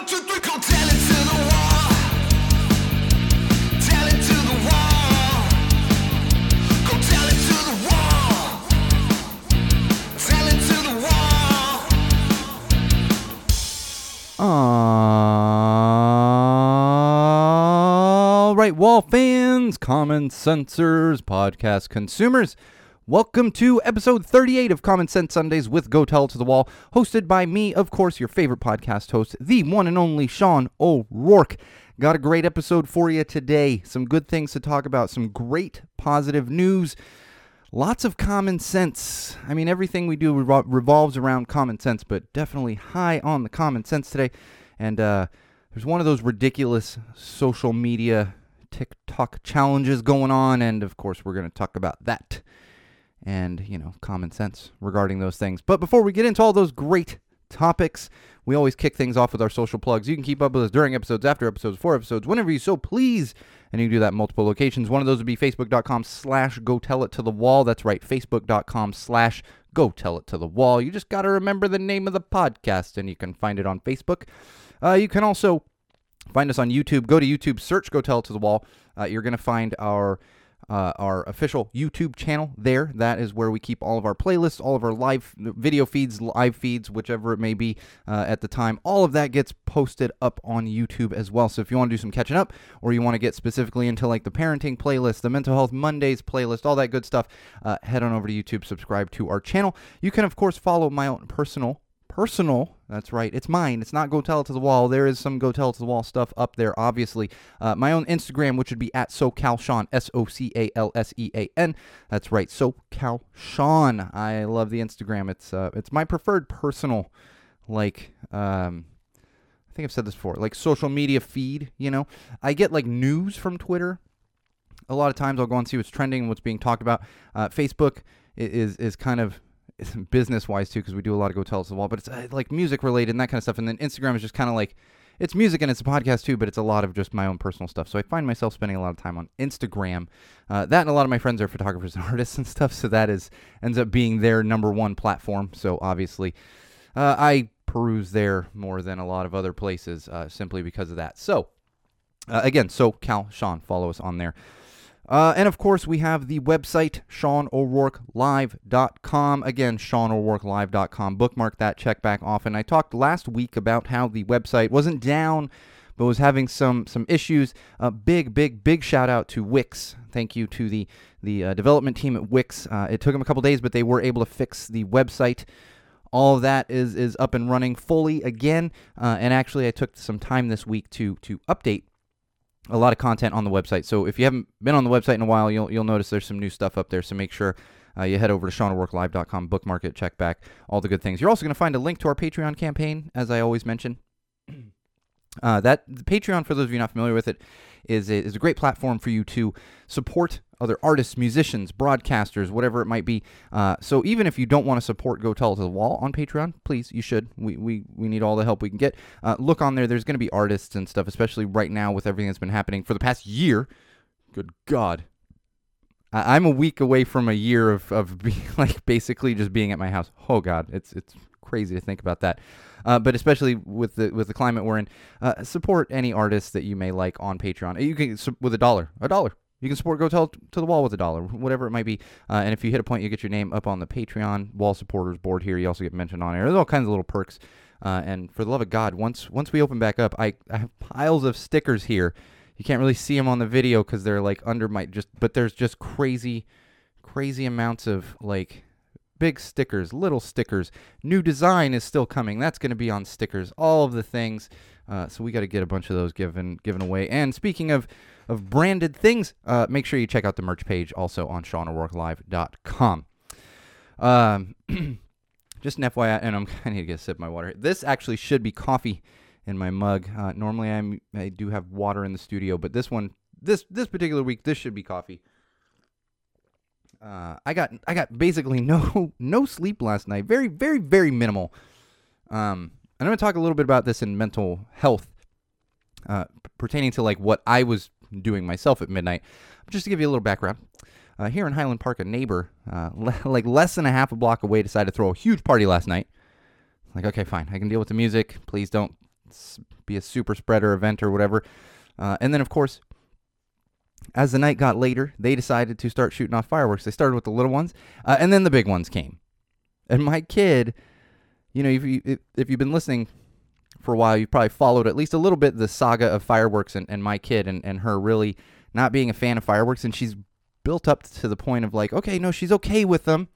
1, 2, 3, go tell it to the wall. Tell it to the wall. Go tell it to the wall. Tell it to the wall. All right, wall fans, common censors, podcast consumers. Welcome to episode 38 of Common Sense Sundays with Go Tell to the Wall, hosted by me, of course, your favorite podcast host, the one and only Sean O'Rourke. Got a great episode for you today. Some good things to talk about, some great positive news, lots of common sense. I mean, everything we do revolves around common sense, but definitely high on the common sense today. And there's one of those ridiculous social media TikTok challenges going on, and of course, we're going to talk about that. And, you know, common sense regarding those things. But before we get into all those great topics, we always kick things off with our social plugs. You can keep up with us during episodes, after episodes, for episodes, whenever you so please. And you can do that in multiple locations. One of those would be facebook.com/gotellittothewall. That's right, facebook.com/gotellittothewall. You just got to remember the name of the podcast, and you can find it on Facebook. You can also find us on YouTube. Go to YouTube, search Go Tell It to the Wall. You're going to find our official YouTube channel there. That is where we keep all of our playlists, all of our live video feeds, whichever it may be at the time. All of that gets posted up on YouTube as well. So if you want to do some catching up, or you want to get specifically into like the parenting playlist, the Mental Health Mondays playlist, all that good stuff, head on over to YouTube, subscribe to our channel. You can, of course, follow my own personal, that's right, it's mine, it's not Go Tell It to the Wall. There is some Go Tell It to the Wall stuff up there, obviously. My own Instagram, which would be at SoCalSean, SoCalSean. That's right, SoCalSean. I love the Instagram. It's my preferred personal, like, I think I've said this before, like social media feed, you know. I get like news from Twitter. A lot of times I'll go and see what's trending and what's being talked about. Facebook is kind of business-wise, too, because we do a lot of Go Tell It to the Wall, but it's like music-related and that kind of stuff, and then Instagram is just kind of like, it's music and it's a podcast, too, but it's a lot of just my own personal stuff, so I find myself spending a lot of time on Instagram. That and a lot of my friends are photographers and artists and stuff, so that ends up being their number one platform, so obviously I peruse there more than a lot of other places simply because of that. So, again, SoCalSean, follow us on there. And, of course, we have the website, SeanO'RourkeLive.com. Again, SeanO'RourkeLive.com. Bookmark that, check back often. I talked last week about how the website wasn't down, but was having some issues. A big shout-out to Wix. Thank you to the development team at Wix. It took them a couple days, but they were able to fix the website. All of that is up and running fully again. And, actually, I took some time this week to update a lot of content on the website. So if you haven't been on the website in a while, you'll notice there's some new stuff up there. So make sure you head over to SeanO'RourkeLive.com, bookmark it, check back, all the good things. You're also going to find a link to our Patreon campaign, as I always mention. That Patreon, for those of you not familiar with it, is a great platform for you to support other artists, musicians, broadcasters, whatever it might be. So even if you don't want to support Go Tell It to the Wall on Patreon, please, you should. We need all the help we can get. Look on there. There's going to be artists and stuff, especially right now with everything that's been happening for the past year. Good God. I'm a week away from a year of being, like, basically just being at my house. Oh, God. It's crazy to think about that. But especially with the climate we're in, support any artist that you may like on Patreon. You can, with a dollar. You can support Go Tell to the Wall with $1, whatever it might be. And if you hit a point, you get your name up on the Patreon wall supporters board here. You also get mentioned on air. There's all kinds of little perks. And for the love of God, once we open back up, I have piles of stickers here. You can't really see them on the video because they're like under my but there's just crazy amounts of like big stickers, little stickers. New design is still coming. That's going to be on stickers, all of the things. So we got to get a bunch of those given away. And speaking of branded things, make sure you check out the merch page also on SeanO'RourkeLive.com. Just an FYI, and I need to get a sip of my water. This actually should be coffee in my mug. Normally I do have water in the studio, but this particular week, this should be coffee. I got basically no sleep last night. Very, very, very minimal. And I'm going to talk a little bit about this in mental health, pertaining to like what I was doing myself at midnight. Just to give you a little background, here in Highland Park, a neighbor, like less than a half a block away, decided to throw a huge party last night. Like, okay, fine, I can deal with the music. Please don't be a super spreader event or whatever. And then, of course, as the night got later, they decided to start shooting off fireworks. They started with the little ones, and then the big ones came. And my kid, you know, if you've been listening for a while, you've probably followed at least a little bit the saga of fireworks and my kid and her really not being a fan of fireworks. And she's built up to the point of like, okay, no, she's okay with them.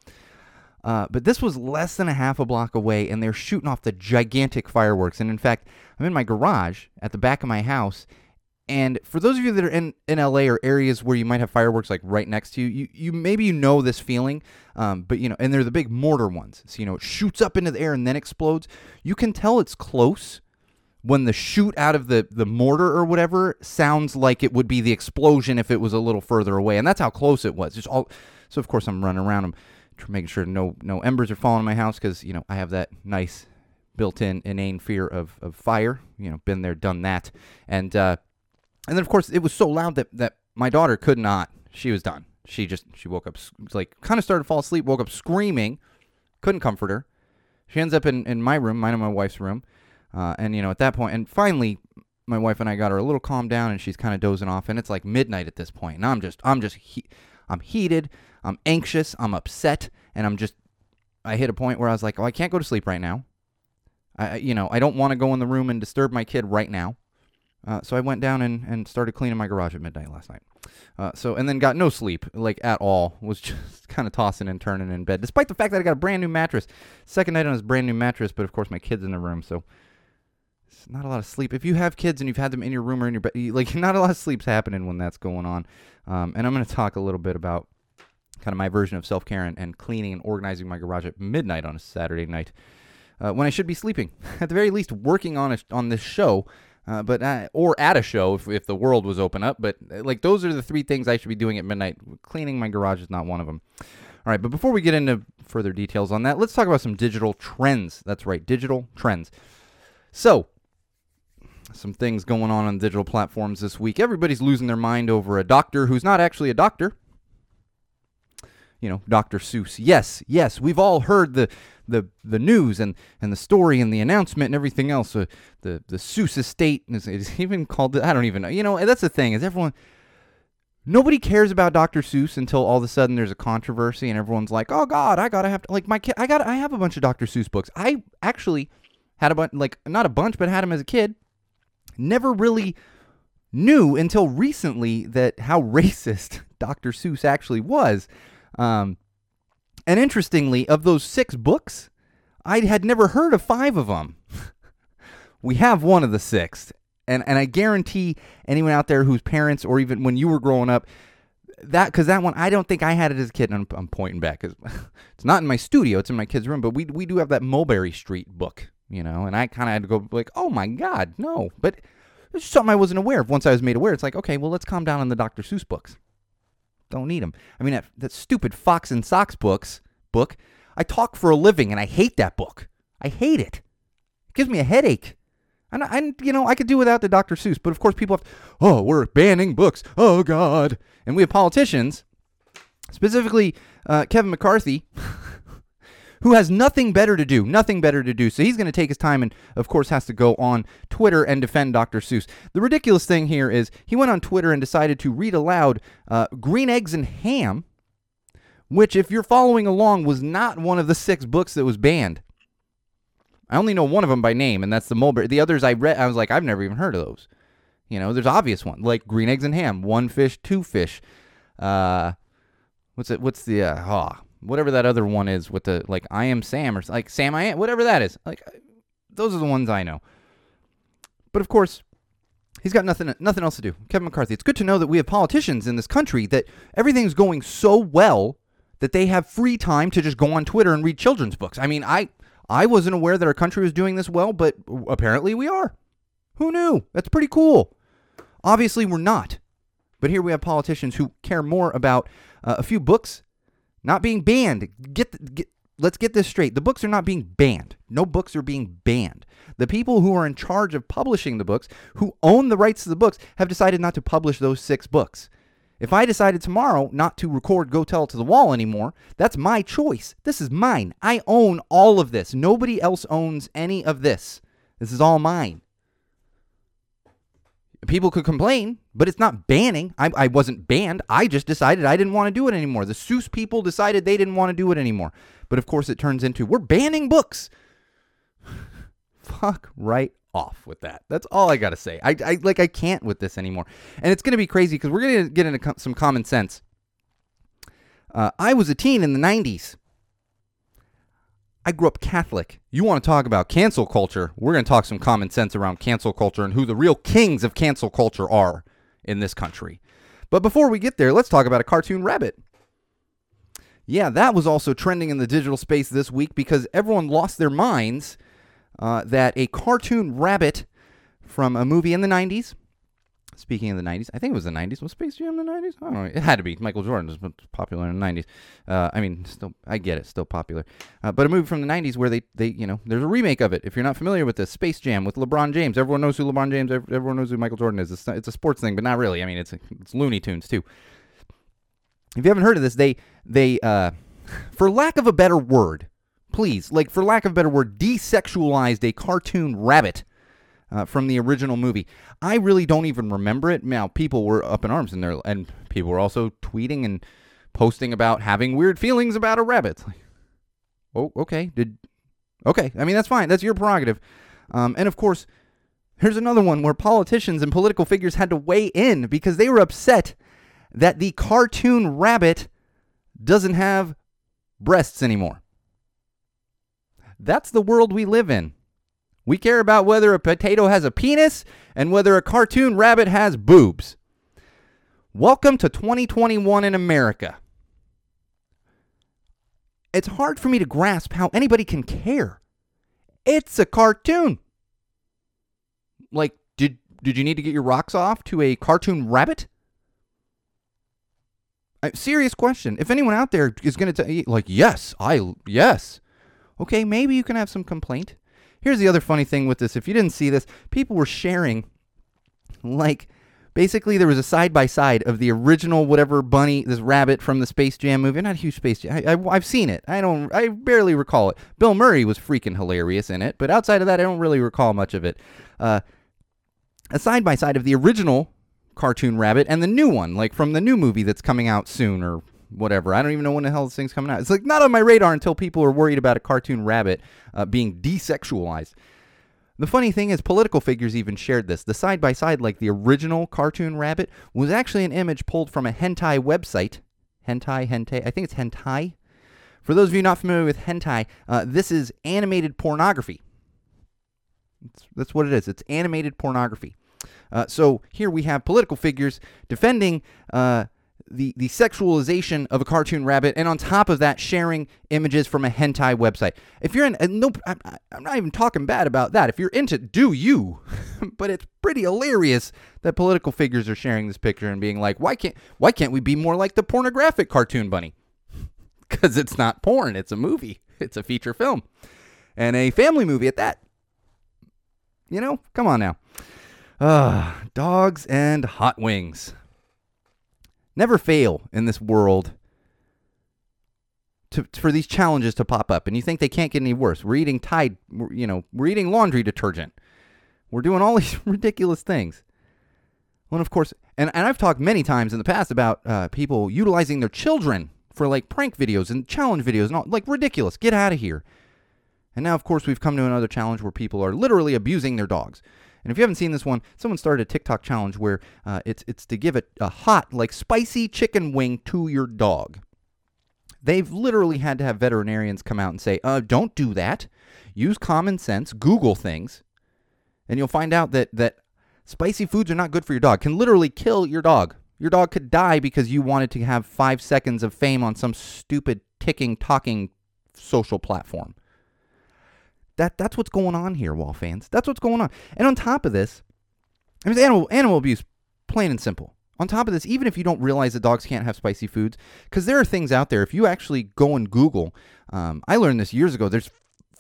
But this was less than a half a block away, and they're shooting off the gigantic fireworks. And in fact, I'm in my garage at the back of my house. And for those of you that are in LA or areas where you might have fireworks like right next to you, you maybe you know this feeling, but you know, and they're the big mortar ones. So, you know, it shoots up into the air and then explodes. You can tell it's close when the shoot out of the mortar or whatever sounds like it would be the explosion if it was a little further away. And that's how close it was. Just all. So, of course, I'm running around. I'm making sure no embers are falling in my house because, you know, I have that nice built-in inane fear of fire. You know, been there, done that. And then, of course, it was so loud that my daughter could not. She was done. She woke up, like, kind of started to fall asleep, woke up screaming, couldn't comfort her. She ends up in my room, mine and my wife's room. And, you know, at that point, and finally, my wife and I got her a little calmed down, and she's kind of dozing off, and it's like midnight at this point. And I'm heated, I'm anxious, I'm upset, and I hit a point where I was like, oh, I can't go to sleep right now. I don't want to go in the room and disturb my kid right now. So I went down and started cleaning my garage at midnight last night. And then got no sleep, like, at all. Was just kind of tossing and turning in bed, despite the fact that I got a brand new mattress. Second night on this brand new mattress, but of course my kid's in the room, so it's not a lot of sleep. If you have kids and you've had them in your room or in your bed, like, not a lot of sleep's happening when that's going on. And I'm going to talk a little bit about kind of my version of self-care and cleaning and organizing my garage at midnight on a Saturday night, when I should be sleeping. At the very least, working on this show. Or at a show if the world was open up. But, like, those are the three things I should be doing at midnight. Cleaning my garage is not one of them. All right, but before we get into further details on that, let's talk about some digital trends. That's right, digital trends. So, some things going on digital platforms this week. Everybody's losing their mind over a doctor who's not actually a doctor. You know, Dr. Seuss. Yes, we've all heard the news and the story and the announcement and everything else. The Seuss estate is even called, I don't even know. You know, and that's the thing is nobody cares about Dr. Seuss until all of a sudden there's a controversy and everyone's like, oh God, I have a bunch of Dr. Seuss books. I actually had a bunch, like not a bunch, but had them as a kid. Never really knew until recently that how racist Dr. Seuss actually was. And interestingly, of those 6 books, I had never heard of 5 of them. We have one of the 6th, and I guarantee anyone out there whose parents or even when you were growing up, that one, I don't think I had it as a kid, and I'm pointing back, because it's not in my studio, it's in my kid's room, but we do have that Mulberry Street book, you know, and I kind of had to go like, oh my God, no, but it's something I wasn't aware of. Once I was made aware, it's like, okay, well, let's calm down on the Dr. Seuss books. Don't need them. I mean, that stupid Fox and Socks book, I talk for a living, and I hate that book. I hate it. It gives me a headache. And you know, I could do without the Dr. Seuss, but of course people we're banning books. Oh, God. And we have politicians, specifically Kevin McCarthy, who has nothing better to do. So he's going to take his time and, of course, has to go on Twitter and defend Dr. Seuss. The ridiculous thing here is he went on Twitter and decided to read aloud Green Eggs and Ham, which, if you're following along, was not one of the 6 books that was banned. I only know one of them by name, and that's the Mulberry. The others I read, I was like, I've never even heard of those. You know, there's obvious ones, like Green Eggs and Ham, One Fish, Two Fish. Whatever that other one is with the, like, I Am Sam, or like Sam I Am, whatever that is. Like, those are the ones I know. But, of course, he's got nothing else to do. Kevin McCarthy, it's good to know that we have politicians in this country that everything's going so well that they have free time to just go on Twitter and read children's books. I mean, I wasn't aware that our country was doing this well, but apparently we are. Who knew? That's pretty cool. Obviously, we're not. But here we have politicians who care more about a few books not being banned. Let's get this straight. The books are not being banned. No books are being banned. The people who are in charge of publishing the books, who own the rights to the books, have decided not to publish those 6 books. If I decided tomorrow not to record Go Tell It to the Wall anymore, that's my choice. This is mine. I own all of this. Nobody else owns any of this. This is all mine. People could complain, but it's not banning. I wasn't banned. I just decided I didn't want to do it anymore. The Seuss people decided they didn't want to do it anymore. But of course it turns into, we're banning books. Fuck right off with that. That's all I got to say. I can't with this anymore. And it's going to be crazy because we're going to get into some common sense. I was a teen in the 90s. I grew up Catholic. You want to talk about cancel culture? We're going to talk some common sense around cancel culture and who the real kings of cancel culture are in this country. But before we get there, let's talk about a cartoon rabbit. Yeah, that was also trending in the digital space this week because everyone lost their minds that a cartoon rabbit from a movie in the 90s, speaking of the 90s, I think it was the 90s. Was Space Jam the 90s? I don't know. It had to be. Michael Jordan was popular in the 90s. I get it. Still popular. But a movie from the 90s where they there's a remake of it. If you're not familiar with this, Space Jam with LeBron James. Everyone knows who LeBron James, everyone knows who Michael Jordan is. It's a sports thing, but not really. I mean, it's Looney Tunes, too. If you haven't heard of this, they for lack of a better word, please, desexualized a cartoon rabbit from the original movie. I really don't even remember it. Now, people were up in arms and people were also tweeting and posting about having weird feelings about a rabbit. Like, oh, okay. Okay. I mean, that's fine. That's your prerogative. And of course, here's another one where politicians and political figures had to weigh in because they were upset that the cartoon rabbit doesn't have breasts anymore. That's the world we live in. We care about whether a potato has a penis and whether a cartoon rabbit has boobs. Welcome to 2021 in America. It's hard for me to grasp how anybody can care. It's a cartoon. Like, did you need to get your rocks off to a cartoon rabbit? Serious question. If anyone out there is going to tell you, like, yes. Okay, maybe you can have some complaint. Here's the other funny thing with this. If you didn't see this, people were sharing, like, basically there was a side-by-side of the original whatever bunny, this rabbit from the Space Jam movie. Not a huge Space Jam. I've seen it. I barely recall it. Bill Murray was freaking hilarious in it, but outside of that, I don't really recall much of it. A side-by-side of the original cartoon rabbit and the new one, like from the new movie that's coming out soon or whatever. I don't even know when the hell this thing's coming out. It's like not on my radar until people are worried about a cartoon rabbit being desexualized. The funny thing is political figures even shared this. The side-by-side, like the original cartoon rabbit, was actually an image pulled from a hentai website. Hentai. I think it's hentai. For those of you not familiar with hentai, this is animated pornography. That's what it is. It's animated pornography. So here we have political figures defending the sexualization of a cartoon rabbit, and on top of that, sharing images from a hentai website. If you're I'm not even talking bad about that. If you're into, do you? But it's pretty hilarious that political figures are sharing this picture and being like, why can't we be more like the pornographic cartoon bunny? Because it's not porn. It's a movie. It's a feature film, and a family movie at that. You know, come on now. Dogs and hot wings. Never fail in this world for these challenges to pop up. And you think they can't get any worse. We're eating Tide, we're eating laundry detergent. We're doing all these ridiculous things. Well, of course, and I've talked many times in the past about people utilizing their children for like prank videos and challenge videos and all, like ridiculous. Get out of here. And now, of course, we've come to another challenge where people are literally abusing their dogs. And if you haven't seen this one, someone started a TikTok challenge where it's to give a hot, like spicy chicken wing to your dog. They've literally had to have veterinarians come out and say, don't do that. Use common sense. Google things. And you'll find out that spicy foods are not good for your dog. Can literally kill your dog. Your dog could die because you wanted to have 5 seconds of fame on some stupid ticking, talking social platform. That's what's going on here, Wall fans. That's what's going on. And on top of this, I mean, animal abuse, plain and simple. On top of this, even if you don't realize that dogs can't have spicy foods, because there are things out there, if you actually go and Google, I learned this years ago, there's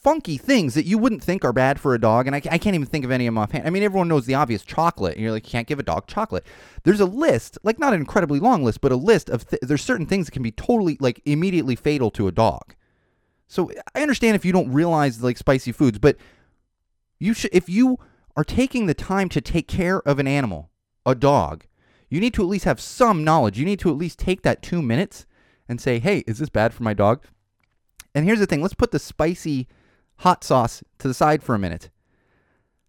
funky things that you wouldn't think are bad for a dog, and I can't even think of any of them offhand. I mean, everyone knows the obvious, chocolate, and you're like, you can't give a dog chocolate. There's a list, like not an incredibly long list, but a list of, there's certain things that can be totally, like, immediately fatal to a dog. So I understand if you don't realize like spicy foods, but you should, if you are taking the time to take care of an animal, a dog, you need to at least have some knowledge. You need to at least take that 2 minutes and say, hey, is this bad for my dog? And here's the thing. Let's put the spicy hot sauce to the side for a minute.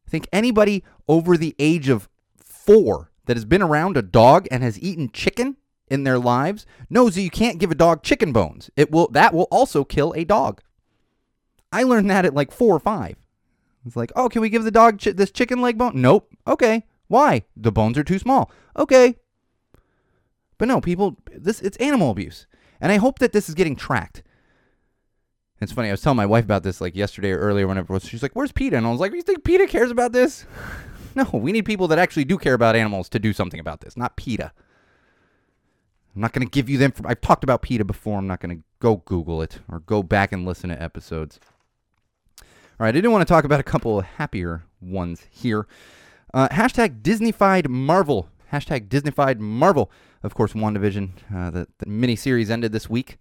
I think anybody over the age of 4 that has been around a dog and has eaten chicken in their lives knows that you can't give a dog chicken bones. That will also kill a dog. I learned that at like 4 or 5. It's like, oh, can we give the dog this chicken leg bone? Nope. Okay. Why? The bones are too small. Okay. But no, people, it's animal abuse. And I hope that this is getting tracked. It's funny, I was telling my wife about this like yesterday or earlier, whenever. She's like, where's PETA? And I was like, do you think PETA cares about this? No, we need people that actually do care about animals to do something about this, not PETA. I'm not going to give you them. I've talked about PETA before. I'm not going to go Google it or go back and listen to episodes. All right, I do want to talk about a couple of happier ones here. Hashtag Disneyfied Marvel. Hashtag Disneyfied Marvel. Of course, WandaVision, the miniseries ended this week.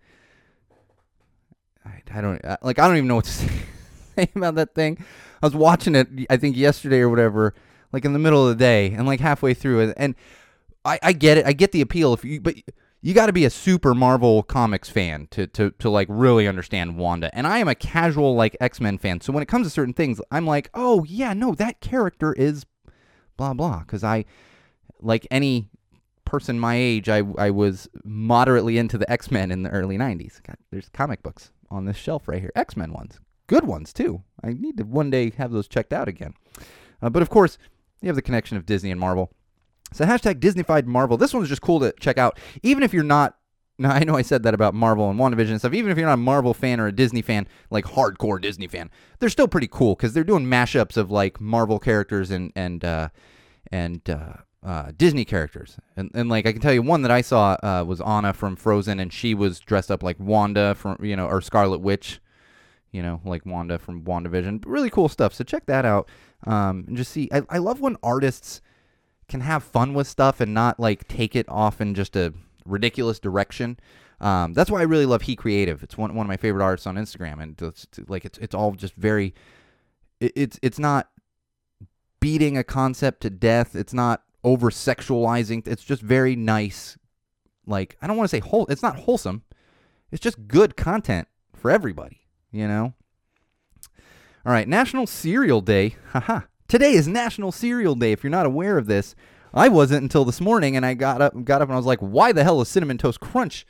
I don't even know what to say about that thing. I was watching it, I think yesterday or whatever, like in the middle of the day and like halfway through it. And I get it. I get the appeal. But you got to be a super Marvel Comics fan to like really understand Wanda. And I am a casual like X-Men fan. So when it comes to certain things, I'm like, oh yeah, no, that character is blah, blah. Because I, like any person my age, I was moderately into the X-Men in the early 90s. God, there's comic books on this shelf right here. X-Men ones. Good ones, too. I need to one day have those checked out again. But, of course, you have the connection of Disney and Marvel. So, hashtag Disneyfied Marvel. This one's just cool to check out. Even if you're not... Now, I know I said that about Marvel and WandaVision and stuff. Even if you're not a Marvel fan or a Disney fan, like hardcore Disney fan, they're still pretty cool because they're doing mashups of, like, Marvel characters and Disney characters. And like, I can tell you one that I saw was Anna from Frozen, and she was dressed up like Wanda from, you know, or Scarlet Witch, you know, like Wanda from WandaVision. But really cool stuff. So check that out. And just see, I love when artists can have fun with stuff and not like take it off in just a ridiculous direction. That's why I really love He Creative. It's one of my favorite artists on Instagram. And it's all just very, it's not beating a concept to death. It's not over sexualizing. It's just very nice. Like, I don't want to say whole, it's not wholesome. It's just good content for everybody, you know? All right. National Cereal Day. Haha. Today is National Cereal Day. If you're not aware of this, I wasn't until this morning, and I got up and I was like, why the hell is Cinnamon Toast Crunch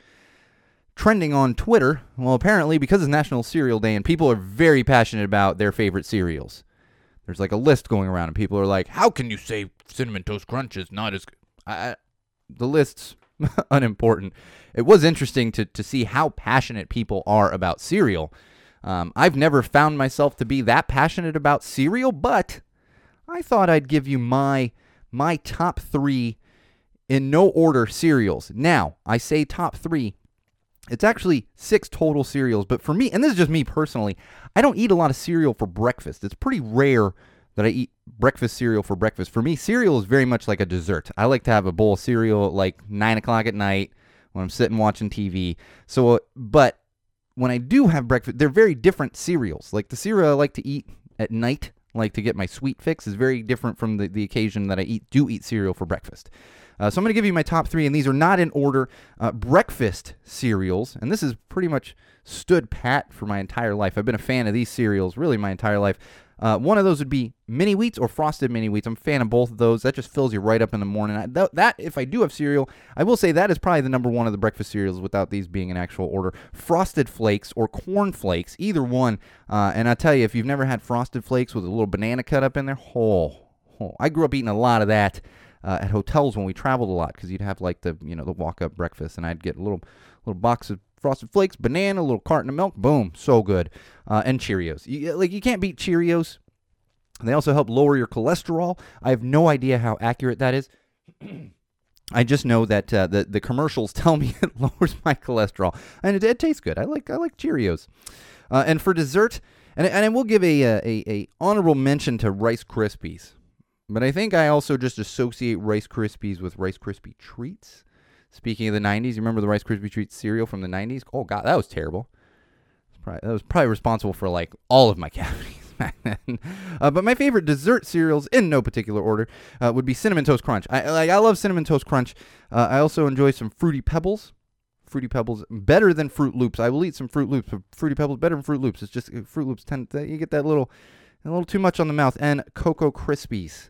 trending on Twitter? Well, apparently because it's National Cereal Day and people are very passionate about their favorite cereals. There's like a list going around, and people are like, how can you say Cinnamon Toast Crunch is not as good? The list's unimportant. It was interesting to see how passionate people are about cereal. I've never found myself to be that passionate about cereal, but I thought I'd give you my top 3 in no order cereals. Now, I say top 3. It's actually 6 total cereals, but for me, and this is just me personally, I don't eat a lot of cereal for breakfast. It's pretty rare that I eat breakfast cereal for breakfast. For me, cereal is very much like a dessert. I like to have a bowl of cereal at like 9 o'clock at night when I'm sitting watching TV. So, but when I do have breakfast, they're very different cereals. Like the cereal I like to eat at night, like to get my sweet fix, is very different from the occasion that I do eat cereal for breakfast. So I'm going to give you my top 3, and these are not in order. Breakfast cereals, and this has pretty much stood pat for my entire life. I've been a fan of these cereals really my entire life. One of those would be Mini Wheats or Frosted Mini Wheats. I'm a fan of both of those. That just fills you right up in the morning. That, if I do have cereal, I will say that is probably the number one of the breakfast cereals without these being in actual order. Frosted Flakes or Corn Flakes, either one. And I tell you, if you've never had Frosted Flakes with a little banana cut up in there, oh, I grew up eating a lot of that. At hotels when we traveled a lot, because you'd have like the walk-up breakfast, and I'd get a little box of Frosted Flakes, banana, a little carton of milk, boom, so good. And Cheerios. You can't beat Cheerios. They also help lower your cholesterol. I have no idea how accurate that is. I just know that the commercials tell me it lowers my cholesterol, and it tastes good. I like Cheerios. And for dessert, and I will give a honorable mention to Rice Krispies. But I think I also just associate Rice Krispies with Rice Krispie Treats. Speaking of the 90s, you remember the Rice Krispie Treats cereal from the 90s? Oh, God, that was terrible. That was probably responsible for, like, all of my cavities. back then. But my favorite dessert cereals, in no particular order, would be Cinnamon Toast Crunch. I love Cinnamon Toast Crunch. I also enjoy some Fruity Pebbles. Fruity Pebbles better than Fruit Loops. I will eat some Fruit Loops, but Fruity Pebbles better than Fruit Loops. It's just Fruit Loops tend to, you get that a little too much on the mouth. And Cocoa Krispies.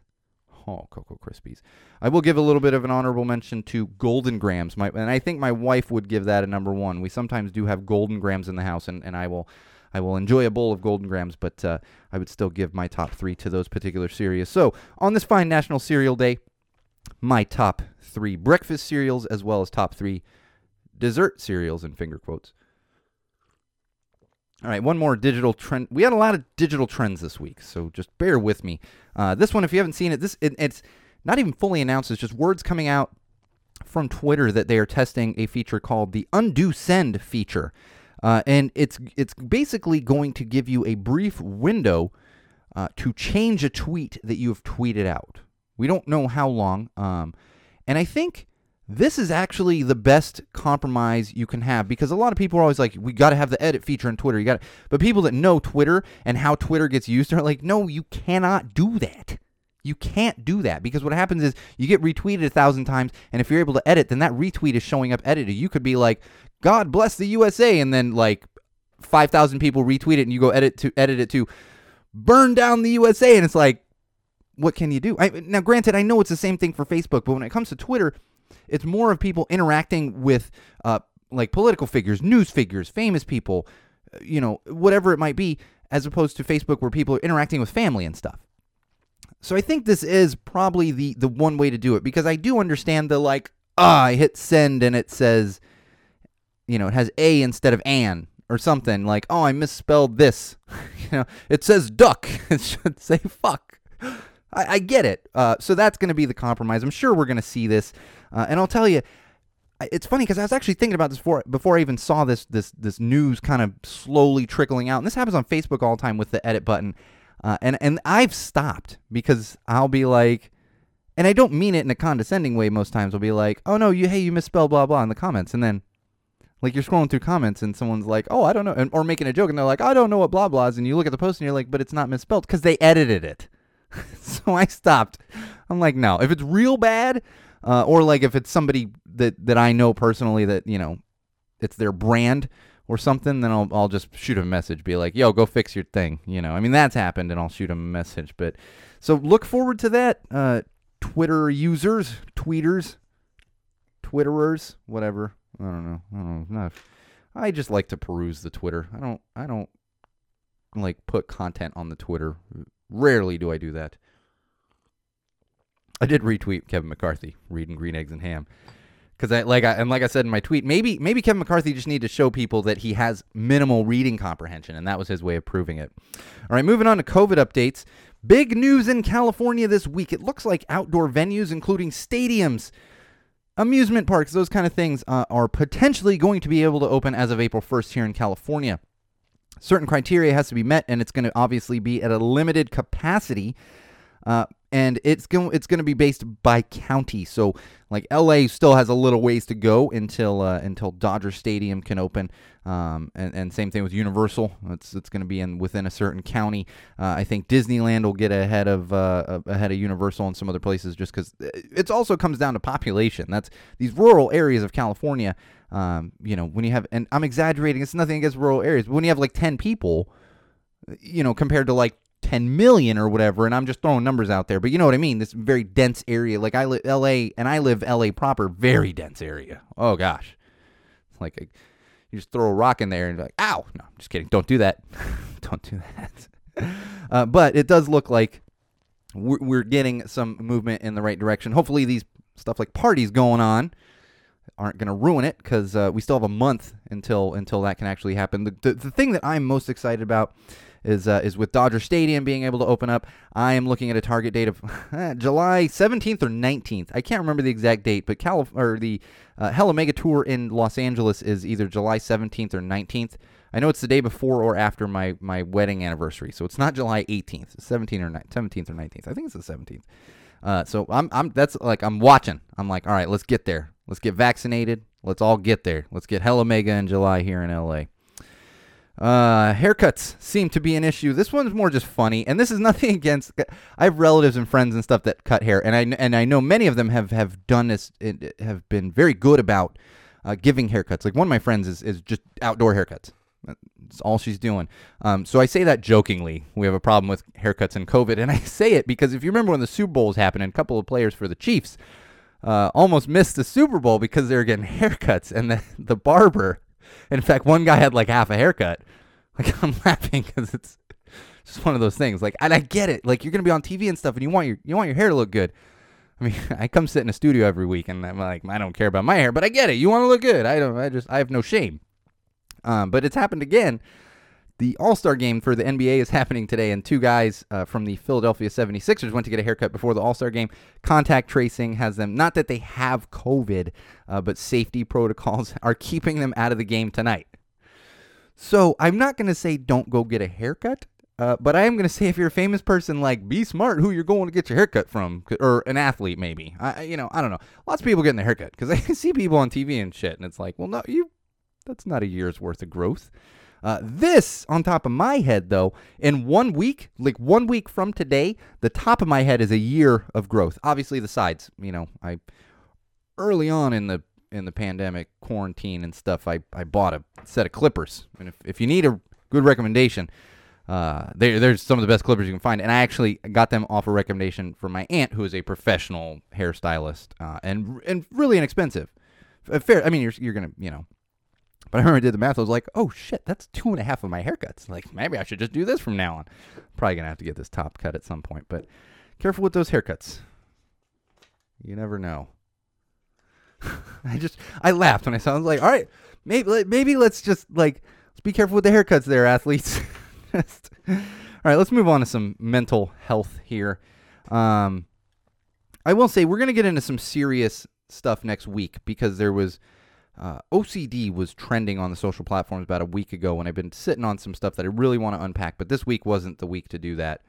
Oh, Cocoa Krispies. I will give a little bit of an honorable mention to Golden Grams. And I think my wife would give that a number one. We sometimes do have Golden Grams in the house, and I will enjoy a bowl of Golden Grams, but I would still give my top three to those particular cereals. So on this fine National Cereal Day, my top three breakfast cereals as well as top three dessert cereals in finger quotes. All right, one more digital trend. We had a lot of digital trends this week, so just bear with me. This one, if you haven't seen it, it's not even fully announced. It's just words coming out from Twitter that they are testing a feature called the Undo Send feature. And it's basically going to give you a brief window to change a tweet that you have tweeted out. We don't know how long. And I think this is actually the best compromise you can have, because a lot of people are always like, we got to have the edit feature on Twitter. But people that know Twitter and how Twitter gets used are like, no, you cannot do that. You can't do that, because what happens is you get retweeted 1,000 times, and if you're able to edit, then that retweet is showing up edited. You could be like, God bless the USA, and then like 5,000 people retweet it, and you go edit it to burn down the USA, and it's like, what can you do? Now, granted, I know it's the same thing for Facebook, but when it comes to Twitter, it's more of people interacting with like political figures, news figures, famous people, whatever it might be, as opposed to Facebook where people are interacting with family and stuff. So I think this is probably the one way to do it, because I do understand the I hit send and it says, it has a instead of an or something, like, oh, I misspelled this. It says duck. It should say fuck. I get it. So that's going to be the compromise. I'm sure we're going to see this. And I'll tell you, it's funny because I was actually thinking about this before I even saw this news kind of slowly trickling out. And this happens on Facebook all the time with the edit button. And I've stopped because I'll be like, and I don't mean it in a condescending way most times. I'll be like, oh, no, you misspelled blah, blah in the comments. And then you're scrolling through comments and someone's like, oh, I don't know. Or making a joke and they're like, I don't know what blah, blah is. And you look at the post and you're like, but it's not misspelled because they edited it. So I stopped. I'm like, no, if it's real bad, or if it's somebody that I know personally that, it's their brand or something, then I'll just shoot a message, be like, yo, go fix your thing. That's happened, and I'll shoot them a message. But so look forward to that, Twitter users, tweeters, twitterers, whatever. I don't know. I just like to peruse the Twitter. I don't like put content on the Twitter. Rarely do I do that. I did retweet Kevin McCarthy reading Green Eggs and Ham, because I said in my tweet, maybe Kevin McCarthy just needed to show people that he has minimal reading comprehension, and that was his way of proving it. All right, moving on to COVID updates. Big news in California this week. It looks like outdoor venues, including stadiums, amusement parks, those kind of things, are potentially going to be able to open as of April 1st here in California. Certain criteria has to be met, and it's going to obviously be at a limited capacity, and it's going to be based by county. So, LA still has a little ways to go until Dodger Stadium can open, and same thing with Universal. It's going to be within a certain county. I think Disneyland will get ahead of Universal and some other places, just because it also comes down to population. That's these rural areas of California. When you have, and I'm exaggerating, it's nothing against rural areas, but when you have 10 people, compared to 10 million or whatever, and I'm just throwing numbers out there, but you know what I mean? This very dense area, I live LA proper, very dense area. Oh gosh. It's you just throw a rock in there and you're like, ow, no, I'm just kidding. Don't do that. Don't do that. But it does look like we're getting some movement in the right direction. Hopefully these stuff like parties going on aren't going to ruin it, because we still have a month until that can actually happen. The thing that I'm most excited about is with Dodger Stadium being able to open up, I am looking at a target date of July 17th or 19th. I can't remember the exact date, but the Hella Mega Tour in Los Angeles is either July 17th or 19th. I know it's the day before or after my wedding anniversary, so it's not July 18th, 17th or 19th. I think it's the 17th. So I'm watching. I'm like, all right, let's get there. Let's get vaccinated. Let's all get there. Let's get Hella Mega in July here in LA. Haircuts seem to be an issue. This one's more just funny, and this is nothing against. I have relatives and friends and stuff that cut hair, and I know many of them have done this, have been very good about giving haircuts. Like one of my friends is just outdoor haircuts. That's all she's doing. So I say that jokingly. We have a problem with haircuts and COVID, and I say it because if you remember when the Super Bowl was happening, a couple of players for the Chiefs almost missed the Super Bowl because they were getting haircuts, and the barber. In fact, one guy had like half a haircut. Like I'm laughing because it's just one of those things. Like, and I get it. Like you're gonna be on TV and stuff, and you want your hair to look good. I mean, I come sit in a studio every week, and I'm like, I don't care about my hair, but I get it. You want to look good. I have no shame. But it's happened again. The All-Star game for the NBA is happening today, and two guys from the Philadelphia 76ers went to get a haircut before the All-Star game. Contact tracing has them, not that they have COVID, but safety protocols are keeping them out of the game tonight. So I'm not going to say don't go get a haircut, but I am going to say if you're a famous person, like, be smart who you're going to get your haircut from, or an athlete maybe. I don't know. Lots of people getting their haircut because I see people on TV and shit, and it's like, well, no, that's not a year's worth of growth. This, on top of my head, though, in 1 week, like 1 week from today, the top of my head is a year of growth. Obviously, the sides, I early on in the pandemic, quarantine and stuff, I bought a set of clippers. And if you need a good recommendation, there's some of the best clippers you can find. And I actually got them off a recommendation from my aunt, who is a professional hairstylist and really inexpensive. Fair. I mean, you're going to, But I remember I did the math. I was like, oh, shit, that's 2.5 of my haircuts. Like, maybe I should just do this from now on. Probably going to have to get this top cut at some point. But careful with those haircuts. You never know. I laughed when I saw it. I was like, all right, maybe let's just, let's be careful with the haircuts there, athletes. All right, let's move on to some mental health here. I will say we're going to get into some serious stuff next week because there was... OCD was trending on the social platforms about a week ago, and I've been sitting on some stuff that I really want to unpack, but this week wasn't the week to do that.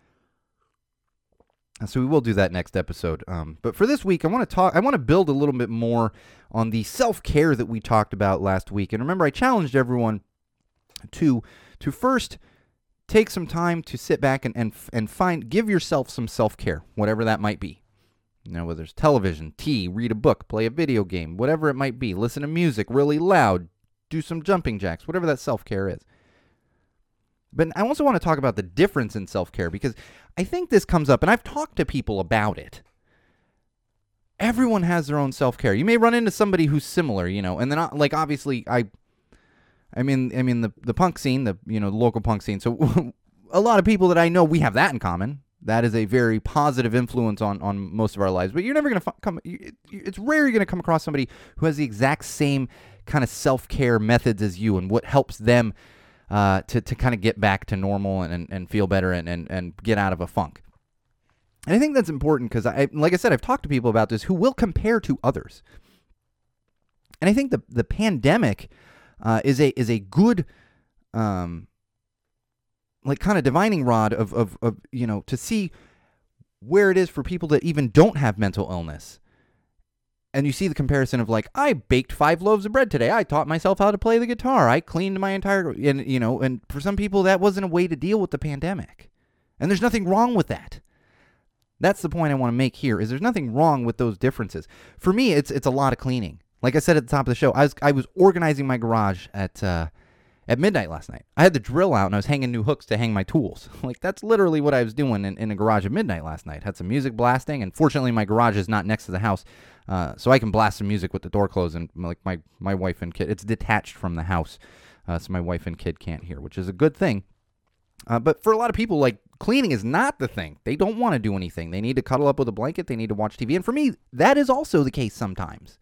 So we will do that next episode. But for this week, I want to build a little bit more on the self-care that we talked about last week. And remember, I challenged everyone to first take some time to sit back and give yourself some self-care, whatever that might be. Whether it's television, tea, read a book, play a video game, whatever it might be, listen to music really loud, do some jumping jacks, whatever that self-care is. But I also want to talk about the difference in self-care because I think this comes up, and I've talked to people about it. Everyone has their own self-care. You may run into somebody who's similar, and then obviously I mean the punk scene, the local punk scene. So a lot of people that I know, we have that in common. That is a very positive influence on most of our lives. But you're never going to it's rare you're going to come across somebody who has the exact same kind of self-care methods as you and what helps them to kind of get back to normal and feel better and get out of a funk. And I think that's important because, like I said, I've talked to people about this who will compare to others. And I think the pandemic is a good... kind of divining rod of to see where it is for people that even don't have mental illness. And you see the comparison of I baked 5 loaves of bread today. I taught myself how to play the guitar. I cleaned my entire, and for some people that wasn't a way to deal with the pandemic. And there's nothing wrong with that. That's the point I want to make here is there's nothing wrong with those differences. For me, it's a lot of cleaning. Like I said at the top of the show, I was organizing my garage at midnight last night. I had the drill out and I was hanging new hooks to hang my tools. That's literally what I was doing in a garage at midnight last night. Had some music blasting, and fortunately my garage is not next to the house, so I can blast some music with the door closed, and my wife and kid, it's detached from the house, so my wife and kid can't hear, which is a good thing. But for a lot of people, cleaning is not the thing. They don't want to do anything. They need to cuddle up with a blanket. They need to watch TV. And for me, that is also the case sometimes.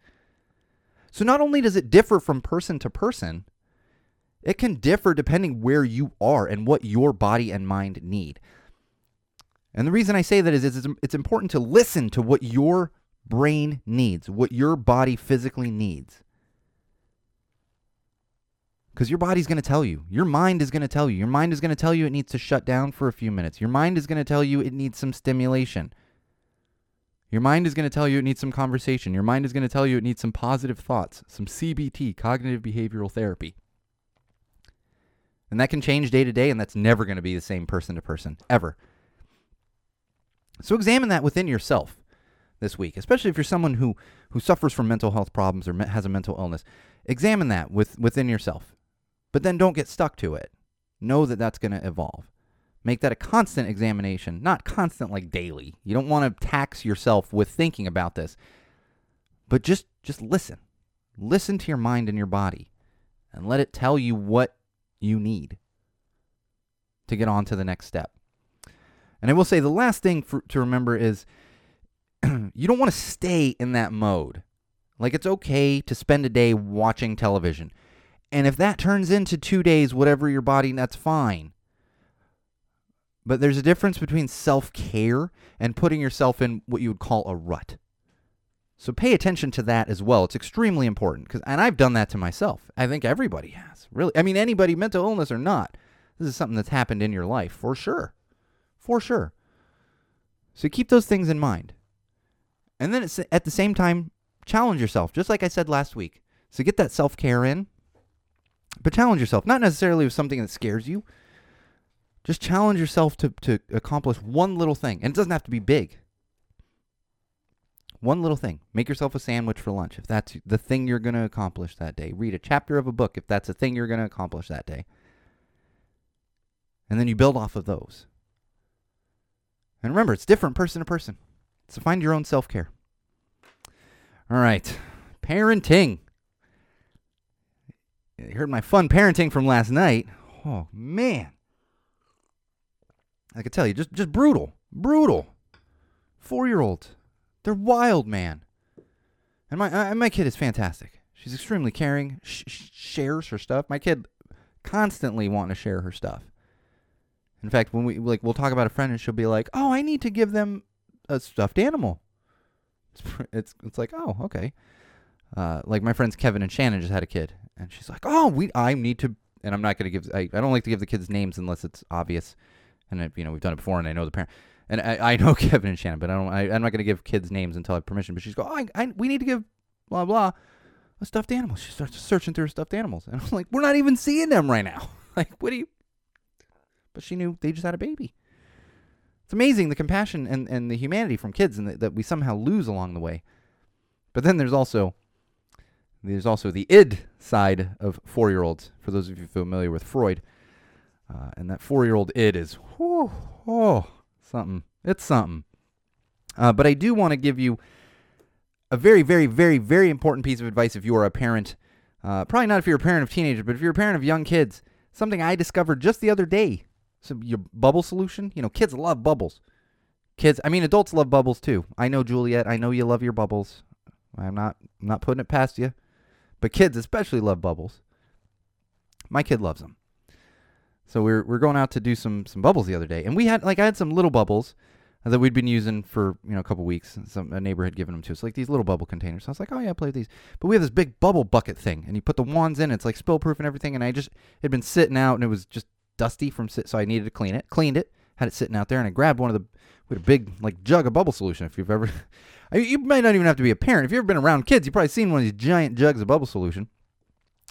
So not only does it differ from person to person, it can differ depending where you are and what your body and mind need. And the reason I say that is it's important to listen to what your brain needs, what your body physically needs. Because your body's going to tell you. Your mind is going to tell you. Your mind is going to tell you it needs to shut down for a few minutes. Your mind is going to tell you it needs some stimulation. Your mind is going to tell you it needs some conversation. Your mind is going to tell you it needs some positive thoughts, some CBT, cognitive behavioral therapy. And that can change day to day, and that's never going to be the same person to person, ever. So examine that within yourself this week, especially if you're someone who suffers from mental health problems or has a mental illness. Examine that within yourself, but then don't get stuck to it. Know that that's going to evolve. Make that a constant examination, not constant like daily. You don't want to tax yourself with thinking about this, but just listen. Listen to your mind and your body and let it tell you what you need to get on to the next step. And I will say the last thing to remember is you don't want to stay in that mode. Like, it's okay to spend a day watching television. And if that turns into 2 days, whatever your body, that's fine. But there's a difference between self-care and putting yourself in what you would call a rut. So pay attention to that as well. It's extremely important. And I've done that to myself. I think everybody has. Really. I mean, anybody, mental illness or not, this is something that's happened in your life for sure. For sure. So keep those things in mind. And then it's, at the same time, challenge yourself, just like I said last week. So get that self-care in, but challenge yourself. Not necessarily with something that scares you. Just challenge yourself to accomplish one little thing. And it doesn't have to be big. One little thing. Make yourself a sandwich for lunch if that's the thing you're going to accomplish that day. Read a chapter of a book if that's the thing you're going to accomplish that day. And then you build off of those. And remember, it's different person to person. So find your own self-care. All right. Parenting. You heard my fun parenting from last night. Oh, man. I could tell you, just brutal. Brutal. 4-year-olds. They're wild, man. And my kid is fantastic. She's extremely caring, shares her stuff. My kid constantly wanting to share her stuff. In fact, when we'll talk about a friend and she'll be like, "Oh, I need to give them a stuffed animal." It's like, "Oh, okay." Like my friends Kevin and Shannon just had a kid, and she's like, "Oh, I need to," and I'm not going to give. I don't like to give the kids names unless it's obvious, and we've done it before, and I know the parent. And I know Kevin and Shannon, but I'm not going to give kids names until I have permission. But she's going, we need to give blah, blah, a stuffed animal. She starts searching through stuffed animals. And I'm like, we're not even seeing them right now. Like, what do you? But she knew they just had a baby. It's amazing the compassion and the humanity from kids and that we somehow lose along the way. But then there's also the id side of 4-year-olds, for those of you familiar with Freud. And that 4-year-old id is, whoo, oh. Something. It's something. But I do want to give you a very, very, very, very important piece of advice if you are a parent. Probably not if you're a parent of teenagers, but if you're a parent of young kids, something I discovered just the other day. So your bubble solution, kids love bubbles. Adults love bubbles too. I know, Juliet, I know you love your bubbles. I'm not putting it past you. But kids especially love bubbles. My kid loves them. So we're going out to do some bubbles the other day, and I had some little bubbles that we'd been using for a couple weeks, and a neighbor had given them to us, like these little bubble containers. So I was like, oh yeah, I play with these. But we have this big bubble bucket thing, and you put the wands in. It's like spill proof and everything. And it had been sitting out, and it was just dusty so I needed to clean it. Cleaned it, had it sitting out there, and I grabbed we had a big like jug of bubble solution. If you've ever, you might not even have to be a parent. If you've ever been around kids, you've probably seen one of these giant jugs of bubble solution.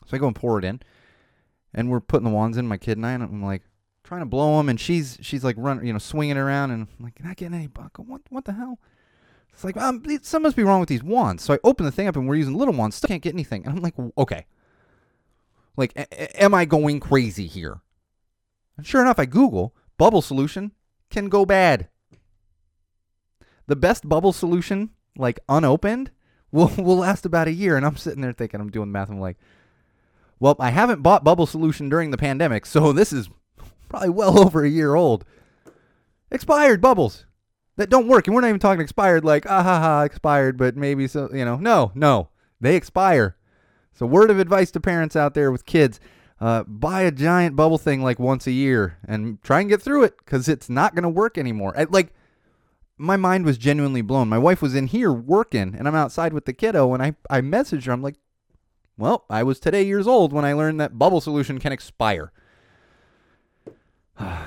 So I go and pour it in. And we're putting the wands in, my kid and I, and I'm like trying to blow them, and she's like running, swinging around, and I'm like, not getting any buckle. What the hell? It's like, something must be wrong with these wands. So I open the thing up, and we're using little wands, still can't get anything. And I'm like, okay, like, am I going crazy here? And sure enough, I Google bubble solution can go bad. The best bubble solution, like unopened, will last about a year. And I'm sitting there thinking, I'm doing math, I'm like, well, I haven't bought bubble solution during the pandemic, so this is probably well over a year old. Expired bubbles that don't work. And we're not even talking expired like, expired, but maybe so, No, they expire. So word of advice to parents out there with kids, buy a giant bubble thing like once a year and try and get through it because it's not going to work anymore. My mind was genuinely blown. My wife was in here working, and I'm outside with the kiddo, and I messaged her. I'm like, well, I was today years old when I learned that bubble solution can expire. And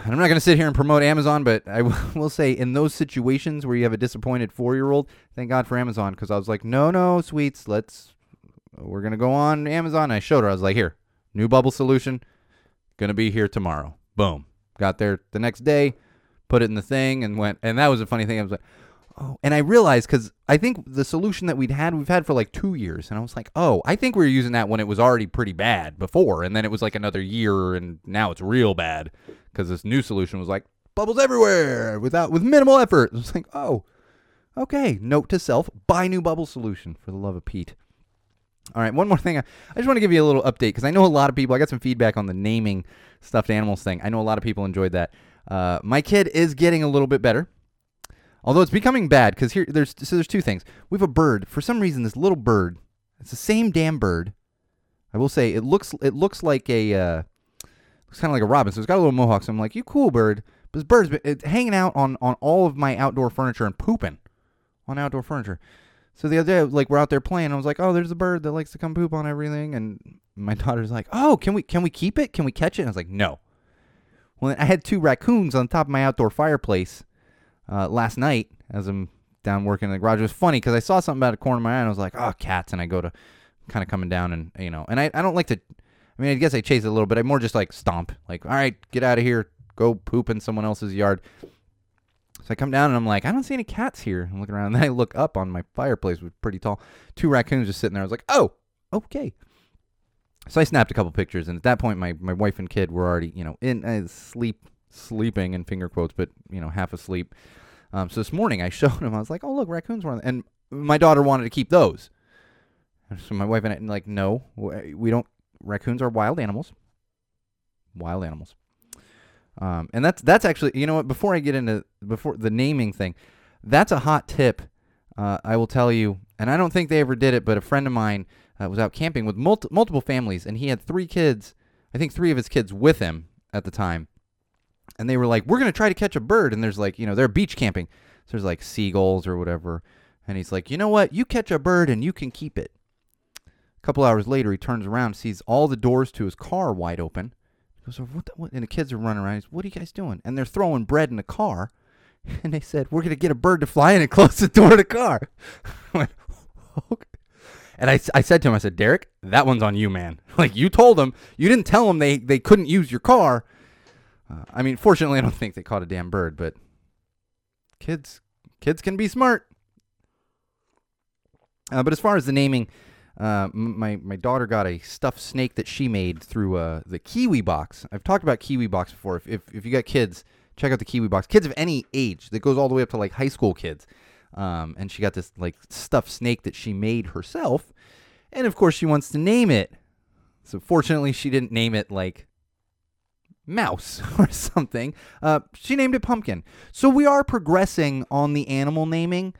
I'm not going to sit here and promote Amazon, but I will say in those situations where you have a disappointed 4-year-old, thank God for Amazon, because I was like, no, sweets, we're going to go on Amazon. And I showed her. I was like, here, new bubble solution. Going to be here tomorrow. Boom. Got there the next day, put it in the thing and went. And that was a funny thing. I was like, oh. And I realized, because I think the solution that we've had for like 2 years. And I was like, oh, I think we were using that when it was already pretty bad before. And then it was like another year and now it's real bad because this new solution was like bubbles everywhere with minimal effort. It's like, oh, okay. Note to self, buy new bubble solution for the love of Pete. All right, one more thing. I just want to give you a little update because I know a lot of people, I got some feedback on the naming stuffed animals thing. I know a lot of people enjoyed that. My kid is getting a little bit better, although it's becoming bad because there's two things. We have a bird. For some reason, this little bird, it's the same damn bird. I will say it looks like a, it's kind of like a robin. So it's got a little mohawk. So I'm like, you cool bird. But this bird's been hanging out on all of my outdoor furniture and pooping on outdoor furniture. So the other day, like, we're out there playing. I was like, oh, there's a bird that likes to come poop on everything. And my daughter's like, oh, can we keep it? Can we catch it? And I was like, no. Well, I had two raccoons on top of my outdoor fireplace last night as I'm down working in the garage. It was funny because I saw something about a corner of my eye, and I was like, oh, cats. And I go to kind of coming down and, you know. And I don't like to, I mean, I guess I chase it a little bit. I more just, like, stomp. Like, all right, get out of here. Go poop in someone else's yard. So I come down and I'm like, I don't see any cats here. I'm looking around and then I look up on my fireplace, which is pretty tall. Two raccoons just sitting there. I was like, oh, okay. So I snapped a couple pictures, and at that point, my wife and kid were already, you know, in sleeping in finger quotes, but, you know, half asleep. So this morning I showed them. I was like, oh, look, raccoons were on. And my daughter wanted to keep those. So my wife and I were like, no, we don't. Raccoons are wild animals. Wild animals. And that's actually, you know what, before the naming thing, that's a hot tip. I will tell you, and I don't think they ever did it, but a friend of mine was out camping with multiple families, and he had three kids, I think three of his kids with him at the time. And they were like, we're going to try to catch a bird. And there's like, you know, they're beach camping. So there's like seagulls or whatever. And he's like, you know what, you catch a bird and you can keep it. A couple hours later, he turns around, sees all the doors to his car wide open. So what? And the kids are running around. He's, what are you guys doing? And they're throwing bread in the car. And they said, we're going to get a bird to fly in and close the door of the car. I went, okay. And I said to him, I said, Derek, that one's on you, man. Like, you told them. You didn't tell them they couldn't use your car. I mean, fortunately, I don't think they caught a damn bird. But kids can be smart. But as far as the naming... my daughter got a stuffed snake that she made through the Kiwi Box. I've talked about Kiwi Box before. If you got kids, check out the Kiwi Box. Kids of any age, that goes all the way up to like high school kids. And she got this like stuffed snake that she made herself, and of course she wants to name it. So fortunately, she didn't name it like Mouse or something. She named it Pumpkin. So we are progressing on the animal naming.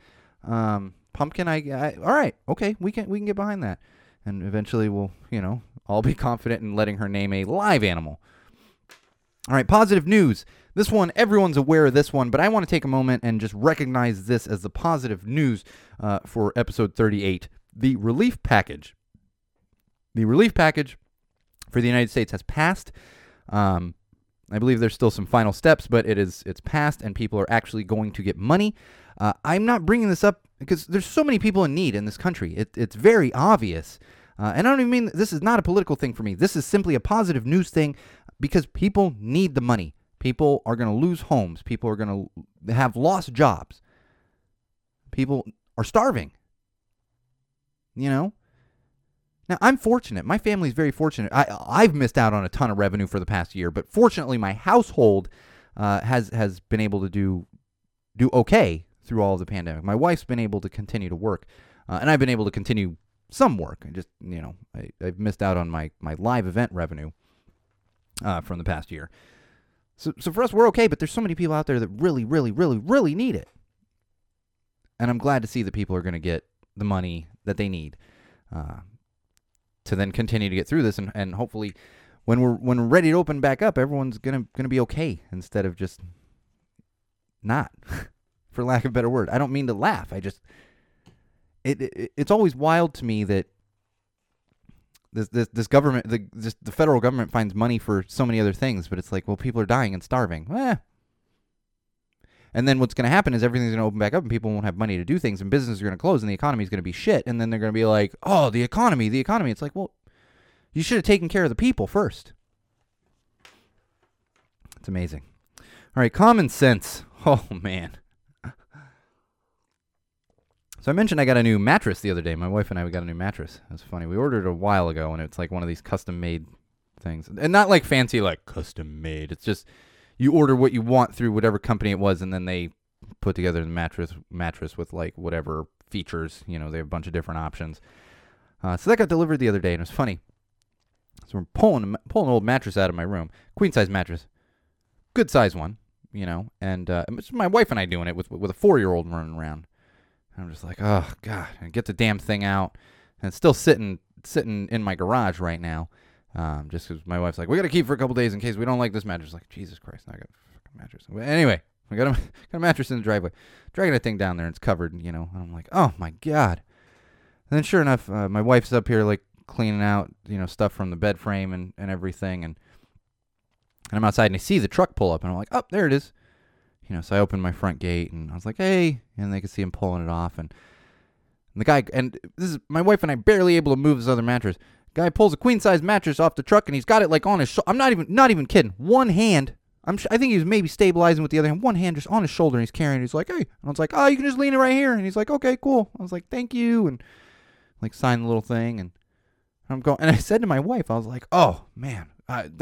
Pumpkin, I all right, okay, we can get behind that, and eventually we'll, you know, I'll be confident in letting her name a live animal. All right, positive news. This one, everyone's aware of this one, but I want to take a moment and just recognize this as the positive news for episode 38. The relief package. The relief package for the United States has passed. I believe there's still some final steps, but it's passed, and people are actually going to get money. I'm not bringing this up because there's so many people in need in this country. It's very obvious. And I don't even mean, this is not a political thing for me. This is simply a positive news thing because people need the money. People are going to lose homes. People are going to have lost jobs. People are starving. You know? Now, I'm fortunate. My family's very fortunate. I've missed out on a ton of revenue for the past year, but fortunately my household has been able to do okay through all of the pandemic. My wife's been able to continue to work, and I've been able to continue some work. I just, you know, I've missed out on my live event revenue from the past year. So for us, we're okay, but there's so many people out there that really, really, really, really need it. And I'm glad to see that people are going to get the money that they need to then continue to get through this, and hopefully when we're ready to open back up, everyone's gonna be okay instead of just not, for lack of a better word. I don't mean to laugh. I just it's always wild to me that this government, the federal government, finds money for so many other things, but it's like, well, people are dying and starving. And then what's going to happen is everything's going to open back up and people won't have money to do things and businesses are going to close and the economy is going to be shit. And then they're going to be like, oh, the economy. It's like, well, you should have taken care of the people first. It's amazing. All right, common sense. Oh, man. So I mentioned I got a new mattress the other day. My wife and I got a new mattress. That's funny. We ordered it a while ago, and it's like one of these custom-made things. And not like fancy, like custom-made. It's just you order what you want through whatever company it was, and then they put together the mattress with like whatever features. You know, they have a bunch of different options. So that got delivered the other day, and it was funny. So we're pulling an old mattress out of my room. Queen-size mattress. Good size one, you know. And it's my wife and I doing it with a 4-year-old running around. And I'm just like, oh, God. And get the damn thing out. And it's still sitting in my garage right now. Just because my wife's like, we got to keep for a couple days in case we don't like this mattress. Like, Jesus Christ, now I got a fucking mattress. But anyway, I got a mattress in the driveway. Dragging that thing down there, and it's covered, you know. And I'm like, oh, my God. And then sure enough, my wife's up here, like, cleaning out, you know, stuff from the bed frame and everything. And I'm outside, and I see the truck pull up. And I'm like, oh, there it is. You know, so I opened my front gate, and I was like, hey. And they could see him pulling it off. And the guy, and this is my wife and I barely able to move this other mattress. Guy pulls a queen-size mattress off the truck, and he's got it, like, on his shoulder. I'm not even kidding. One hand. I think he was maybe stabilizing with the other hand. One hand just on his shoulder, and he's carrying it. He's like, hey. And I was like, oh, you can just lean it right here. And he's like, okay, cool. I was like, thank you. And, like, signed the little thing. And I'm going. And I said to my wife, I was like, oh, man. I think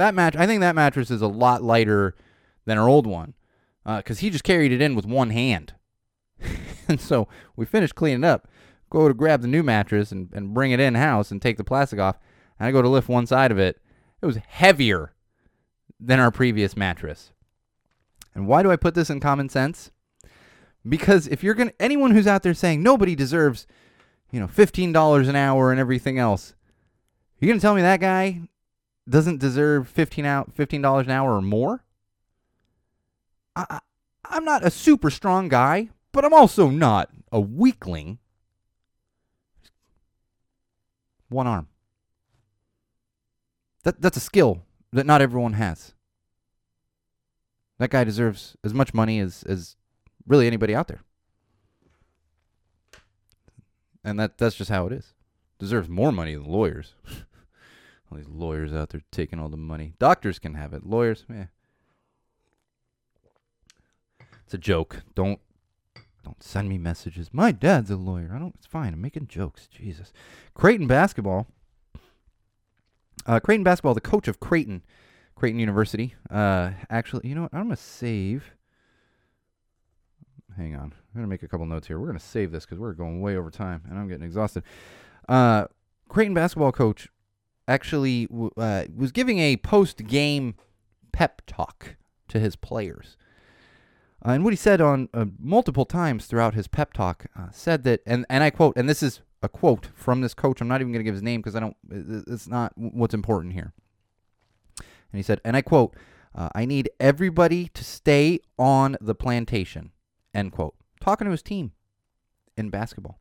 that mattress is a lot lighter than our old one. Because he just carried it in with one hand. And so we finished cleaning up, go to grab the new mattress and bring it in-house and take the plastic off. And I go to lift one side of it. It was heavier than our previous mattress. And why do I put this in common sense? Because if you're going to, anyone who's out there saying nobody deserves, you know, $15 an hour and everything else, you're going to tell me that guy doesn't deserve $15 an hour or more? I'm not a super strong guy, but I'm also not a weakling. One arm. That's a skill that not everyone has. That guy deserves as much money as really anybody out there. And that's just how it is. Deserves more money than lawyers. All these lawyers out there taking all the money. Doctors can have it. Lawyers, yeah. It's a joke. Don't send me messages. My dad's a lawyer. It's fine. I'm making jokes. Jesus. Creighton basketball. The coach of Creighton University. Actually, you know what? I'm going to save. Hang on. I'm going to make a couple notes here. We're going to save this because we're going way over time and I'm getting exhausted. Creighton basketball coach actually was giving a post-game pep talk to his players. And what he said on multiple times throughout his pep talk said that, and I quote, and this is a quote from this coach. I'm not even going to give his name because it's not what's important here. And he said, and I quote, I need everybody to stay on the plantation, end quote. Talking to his team in basketball.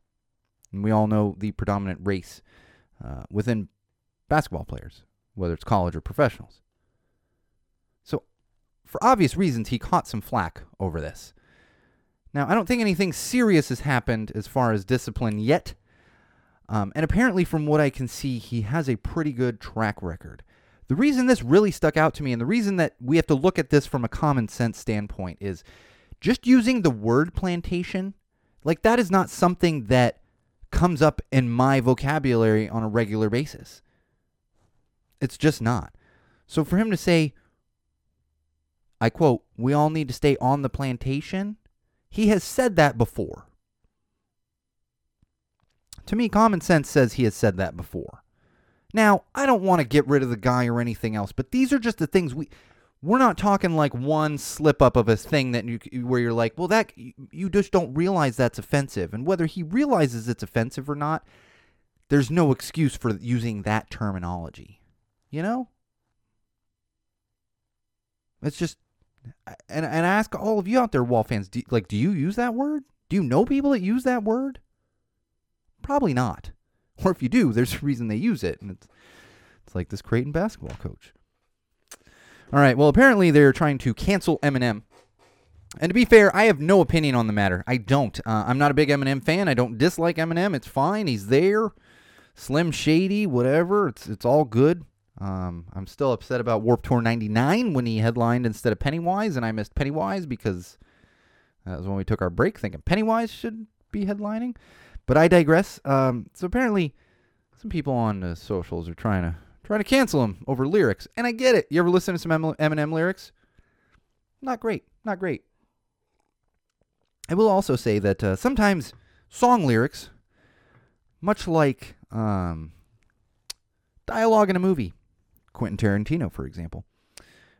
And we all know the predominant race within basketball players, whether it's college or professionals. For obvious reasons, he caught some flack over this. Now, I don't think anything serious has happened as far as discipline yet. And apparently, from what I can see, he has a pretty good track record. The reason this really stuck out to me, and the reason that we have to look at this from a common sense standpoint, is just using the word plantation, like that is not something that comes up in my vocabulary on a regular basis. It's just not. So for him to say, I quote, we all need to stay on the plantation. He has said that before. To me, common sense says he has said that before. Now, I don't want to get rid of the guy or anything else, but these are just the things we're not talking like one slip up of a thing that where you're like, well, that you just don't realize that's offensive. And whether he realizes it's offensive or not, there's no excuse for using that terminology. You know? It's just, and I ask all of you out there, Wall fans, do you use that word? Do you know people that use that word? Probably not. Or if you do, there's a reason they use it. And it's like this Creighton basketball coach. All right, well, apparently they're trying to cancel Eminem. And to be fair, I have no opinion on the matter. I don't. I'm not a big Eminem fan. I don't dislike Eminem. It's fine. He's there. Slim Shady, whatever. It's all good. I'm still upset about Warped Tour 99 when he headlined instead of Pennywise, and I missed Pennywise because that was when we took our break thinking Pennywise should be headlining. But I digress. So apparently some people on the socials are trying to cancel him over lyrics, and I get it. You ever listen to some Eminem lyrics? Not great. Not great. I will also say that sometimes song lyrics, much like dialogue in a movie, Quentin Tarantino, for example,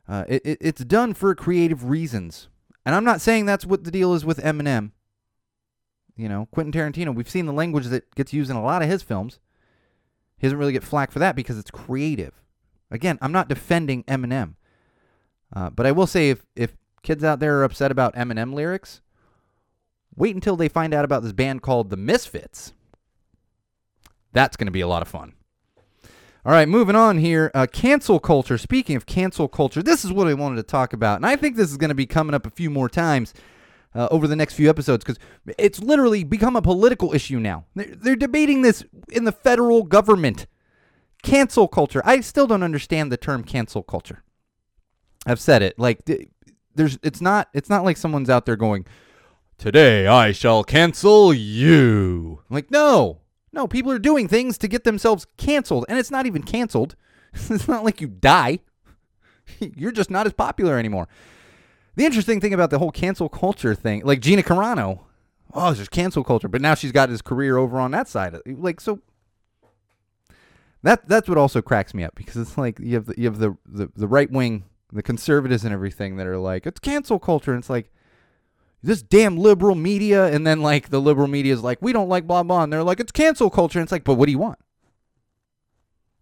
it's done for creative reasons. And I'm not saying that's what the deal is with Eminem. You know, Quentin Tarantino, we've seen the language that gets used in a lot of his films. He doesn't really get flack for that because it's creative. Again, I'm not defending Eminem. But I will say if kids out there are upset about Eminem lyrics, wait until they find out about this band called The Misfits. That's going to be a lot of fun. All right, moving on here. Cancel culture. Speaking of cancel culture, this is what I wanted to talk about. And I think this is going to be coming up a few more times over the next few episodes because it's literally become a political issue now. They're debating this in the federal government. Cancel culture. I still don't understand the term cancel culture. I've said it. Like, it's not like someone's out there going, "Today I shall cancel you." I'm like, no. No, people are doing things to get themselves canceled, and it's not even canceled. It's not like you die. You're just not as popular anymore. The interesting thing about the whole cancel culture thing, like Gina Carano, oh, it's just cancel culture, but now she's got his career over on that side. Like, so that's what also cracks me up, because it's like you have the right wing, the conservatives and everything that are like, it's cancel culture, and it's like, this damn liberal media, and then like the liberal media is like, we don't like blah blah, and they're like, it's cancel culture, and it's like, but what do you want?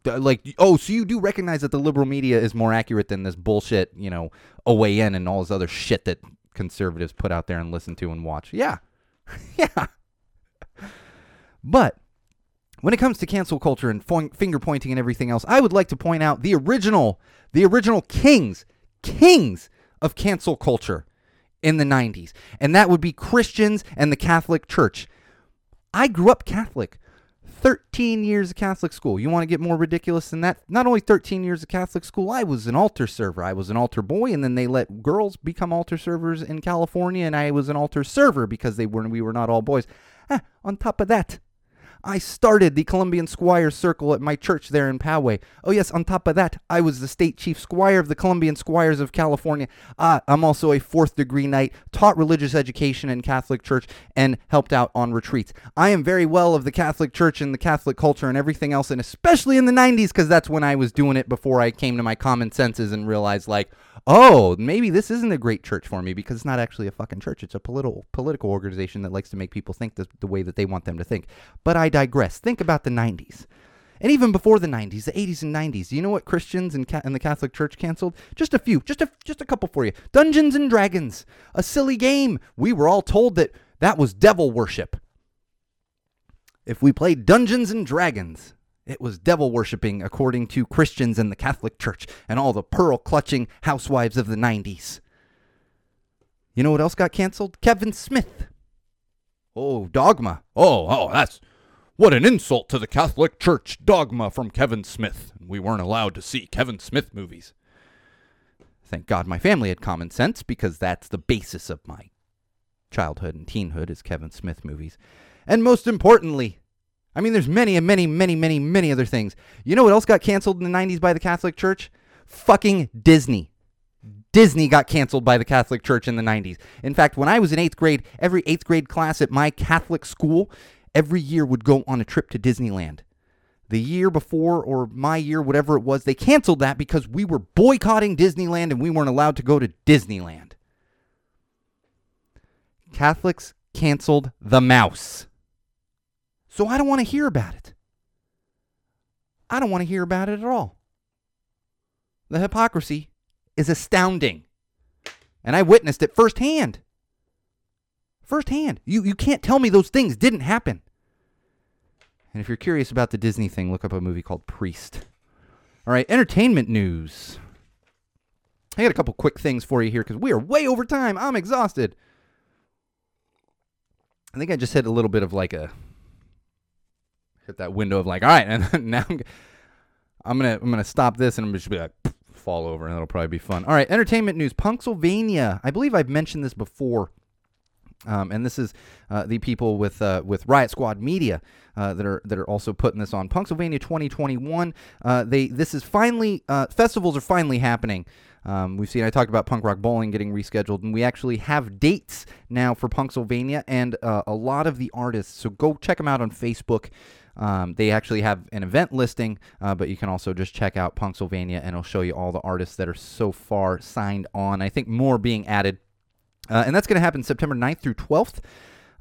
Like, oh, so you do recognize that the liberal media is more accurate than this bullshit, you know, OAN and all this other shit that conservatives put out there and listen to and watch. Yeah. Yeah. But when it comes to cancel culture and finger pointing and everything else, I would like to point out the original kings of cancel culture in the 90s, and that would be Christians and the Catholic Church. I grew up Catholic, 13 years of Catholic school. You want to get more ridiculous than that? Not only 13 years of Catholic school, I was an altar server. I was an altar boy, and then they let girls become altar servers in California, and I was an altar server because we were not all boys. On top of that, I started the Columbian Squire Circle at my church there in Poway. Oh, yes, on top of that, I was the State Chief Squire of the Columbian Squires of California. I'm also a fourth-degree knight, taught religious education in Catholic Church, and helped out on retreats. I am very well of the Catholic Church and the Catholic culture and everything else, and especially in the 90s, because that's when I was doing it before I came to my common senses and realized, like, oh, maybe this isn't a great church for me because it's not actually a fucking church. It's a political organization that likes to make people think the way that they want them to think. But I digress. Think about the 90s. And even before the 90s, the 80s and 90s, you know what Christians and the Catholic Church canceled? Just a few. Just a couple for you. Dungeons and Dragons. A silly game. We were all told that was devil worship. If we played Dungeons and Dragons, it was devil worshipping, according to Christians and the Catholic Church and all the pearl-clutching housewives of the 90s. You know what else got canceled? Kevin Smith. Oh, Dogma. Oh, that's... What an insult to the Catholic Church. Dogma from Kevin Smith. We weren't allowed to see Kevin Smith movies. Thank God my family had common sense, because that's the basis of my childhood and teenhood is Kevin Smith movies. And most importantly... I mean, there's many other things. You know what else got canceled in the 90s by the Catholic Church? Fucking Disney. Disney got canceled by the Catholic Church in the 90s. In fact, when I was in 8th grade, every 8th grade class at my Catholic school, every year would go on a trip to Disneyland. The year before, or my year, whatever it was, they canceled that because we were boycotting Disneyland and we weren't allowed to go to Disneyland. Catholics canceled the mouse. So I don't want to hear about it. I don't want to hear about it at all. The hypocrisy is astounding. And I witnessed it firsthand. You can't tell me those things didn't happen. And if you're curious about the Disney thing, look up a movie called Priest. All right, entertainment news. I got a couple quick things for you here because we are way over time. I'm exhausted. I think I just hit a little bit of like a... hit that window of like, all right, and now I'm gonna stop this and I'm just be like fall over, and that'll probably be fun. All right, entertainment news. Punksylvania. I believe I've mentioned this before. And this is the people with Riot Squad Media that are also putting this on. Punksylvania 2021. Festivals are finally happening. We've seen, I talked about Punk Rock Bowling getting rescheduled, and we actually have dates now for Punksylvania and a lot of the artists. So go check them out on Facebook. They actually have an event listing, but you can also just check out Punksylvania, and it'll show you all the artists that are so far signed on. I think more being added. And that's going to happen September 9th through 12th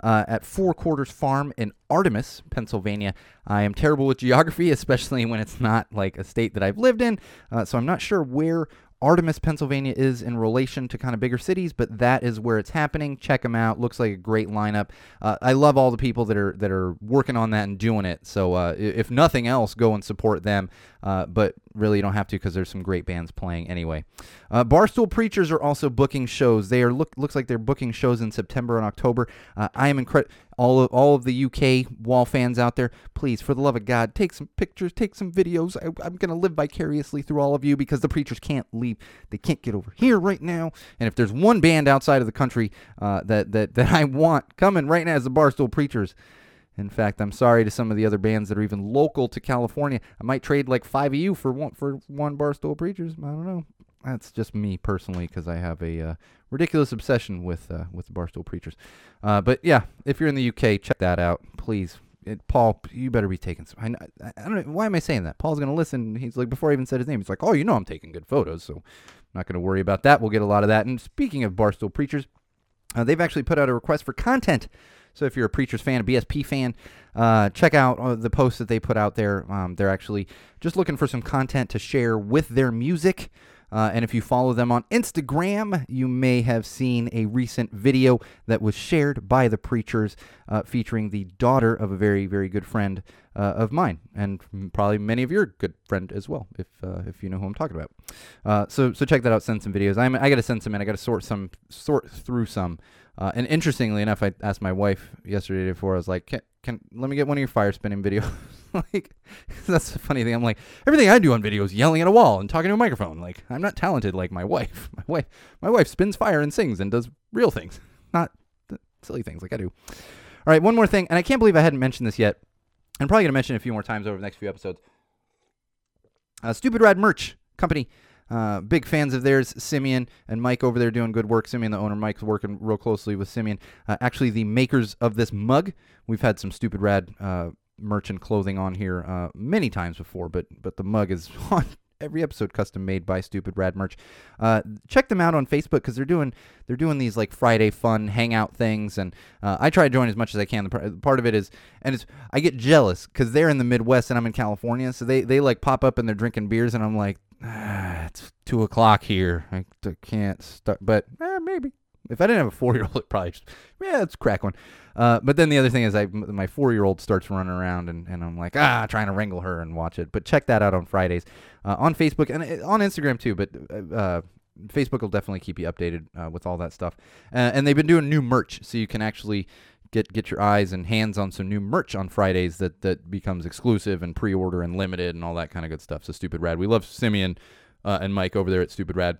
at Four Quarters Farm in Artemis, Pennsylvania. I am terrible with geography, especially when it's not like a state that I've lived in. So I'm not sure where Artemis, Pennsylvania is in relation to kind of bigger cities, but that is where it's happening. Check them out. Looks like a great lineup. I love all the people that are working on that and doing it. So if nothing else, go and support them. But really, you don't have to because there's some great bands playing anyway. Barstool Preachers are also booking shows. They are looks like they're booking shows in September and October. I am incredible. All of the UK Wall fans out there, please, for the love of God, take some pictures, take some videos. I'm going to live vicariously through all of you because the Preachers can't leave. They can't get over here right now. And if there's one band outside of the country that I want coming right now is the Barstool Preachers. In fact, I'm sorry to some of the other bands that are even local to California. I might trade like 5 of you for one Barstool Preachers. I don't know. That's just me personally because I have a ridiculous obsession with the Barstool Preachers. But yeah, if you're in the UK, check that out, please. Paul, you better be taking some. I don't know. Why am I saying that? Paul's going to listen. He's like, before I even said his name, he's like, oh, you know I'm taking good photos, so I'm not going to worry about that. We'll get a lot of that. And speaking of Barstool Preachers, they've actually put out a request for content. So if you're a Preachers fan, a BSP fan, check out the posts that they put out there. They're actually just looking for some content to share with their music. And if you follow them on Instagram, you may have seen a recent video that was shared by the Preachers featuring the daughter of a very, very good friend of mine, and probably many of your good friend as well, if you know who I'm talking about. So check that out. Send some videos. I got to send some in. I got to sort through some. And interestingly enough, I asked my wife yesterday before. I was like, Can let me get one of your fire spinning videos. Like, that's the funny thing. I'm like, everything I do on video is yelling at a wall and talking to a microphone. Like, I'm not talented like my wife. My wife spins fire and sings and does real things, not the silly things like I do. All right, one more thing, and I can't believe I hadn't mentioned this yet. I'm probably gonna mention it a few more times over the next few episodes. Stupid Rad Merch Company. Big fans of theirs, Simeon and Mike over there doing good work. Simeon, the owner, Mike's working real closely with Simeon. Actually, the makers of this mug, we've had some Stupid Rad merch and clothing on here many times before, but the mug is on every episode, custom made by Stupid Rad Merch. Check them out on Facebook because they're doing these like Friday fun hangout things, and I try to join as much as I can. The part of it is, and it's, I get jealous because they're in the Midwest and I'm in California, so they like pop up and they're drinking beers, and I'm like, it's 2:00 here. I can't start, but maybe. If I didn't have a 4-year-old, it probably just, let's crack one. But then the other thing is my 4-year-old starts running around, and I'm like, trying to wrangle her and watch it. But check that out on Fridays on Facebook and on Instagram too. But Facebook will definitely keep you updated with all that stuff. And they've been doing new merch, so you can actually get your eyes and hands on some new merch on Fridays that becomes exclusive and pre-order and limited and all that kind of good stuff. So Stupid Rad. We love Simeon and Mike over there at Stupid Rad.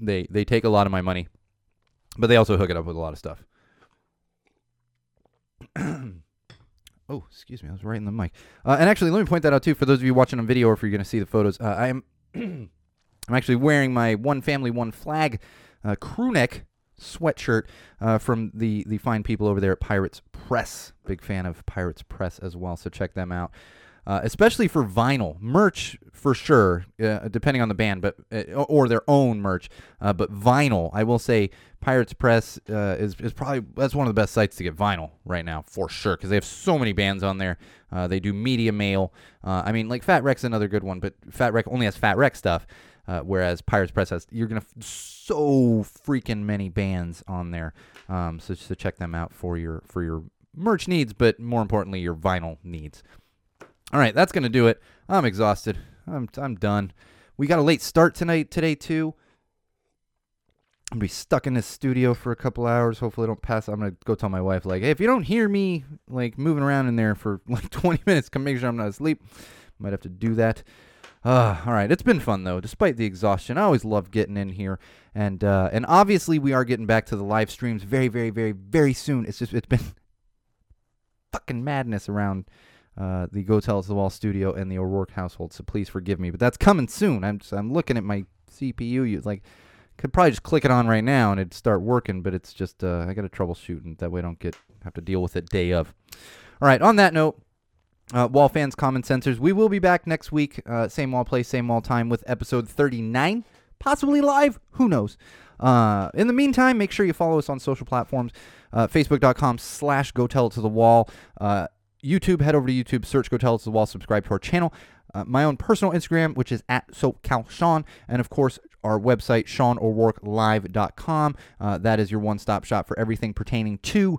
They take a lot of my money. But they also hook it up with a lot of stuff. Oh, excuse me. I was right in the mic. And actually, let me point that out, too, for those of you watching on video or if you're going to see the photos. I'm actually wearing my One Family, One Flag crew neck sweatshirt from the fine people over there at Pirates Press. Big fan of Pirates Press as well, so check them out. Especially for vinyl merch, for sure, depending on the band, but or their own merch. But vinyl, I will say, Pirates Press is probably, that's one of the best sites to get vinyl right now, for sure, because they have so many bands on there. They do media mail. I mean, like Fat Wreck's another good one, but Fat Wreck only has Fat Wreck stuff, whereas Pirates Press has so freaking many bands on there. So check them out for your merch needs, but more importantly, your vinyl needs. All right, that's going to do it. I'm exhausted. I'm done. We got a late start today too. I'm going to be stuck in this studio for a couple hours. Hopefully I don't pass. I'm going to go tell my wife, like, hey, if you don't hear me, like, moving around in there for, like, 20 minutes, come make sure I'm not asleep. Might have to do that. All right, it's been fun, though, despite the exhaustion. I always love getting in here, and obviously we are getting back to the live streams very, very, very, very soon. It's just, it's been fucking madness around the Go Tell Us the Wall studio and the O'Rourke household, so please forgive me, but that's coming soon. I'm looking at my CPU, like, could probably just click it on right now and it'd start working, but it's just, I gotta troubleshoot, and that way I don't have to deal with it day of. All right, on that note, Wall fans, common sensors, we will be back next week, same wall place, same wall time, with episode 39, possibly live, who knows. In the meantime, make sure you follow us on social platforms, facebook.com/gotellittothewall, YouTube, head over to YouTube, search Go Tell It to the Wall, subscribe to our channel, my own personal Instagram, which is at SoCalSean, and of course our website, SeanO'RourkeLive.com. That is your one-stop shop for everything pertaining to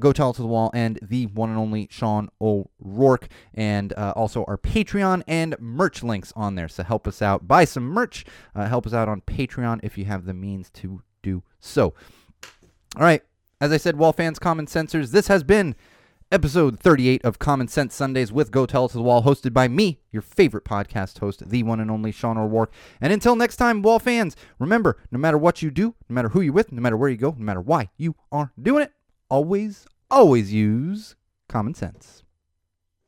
Go Tell It to the Wall and the one and only Sean O'Rourke, and also our Patreon and merch links on there. So help us out. Buy some merch. Help us out on Patreon if you have the means to do so. All right. As I said, Wall fans, common sensors, this has been Episode 38 of Common Sense Sundays with Go Tell It to the Wall, hosted by me, your favorite podcast host, the one and only Sean O'Rourke. And until next time, Wall fans, remember, no matter what you do, no matter who you're with, no matter where you go, no matter why you are doing it, always, always use common sense.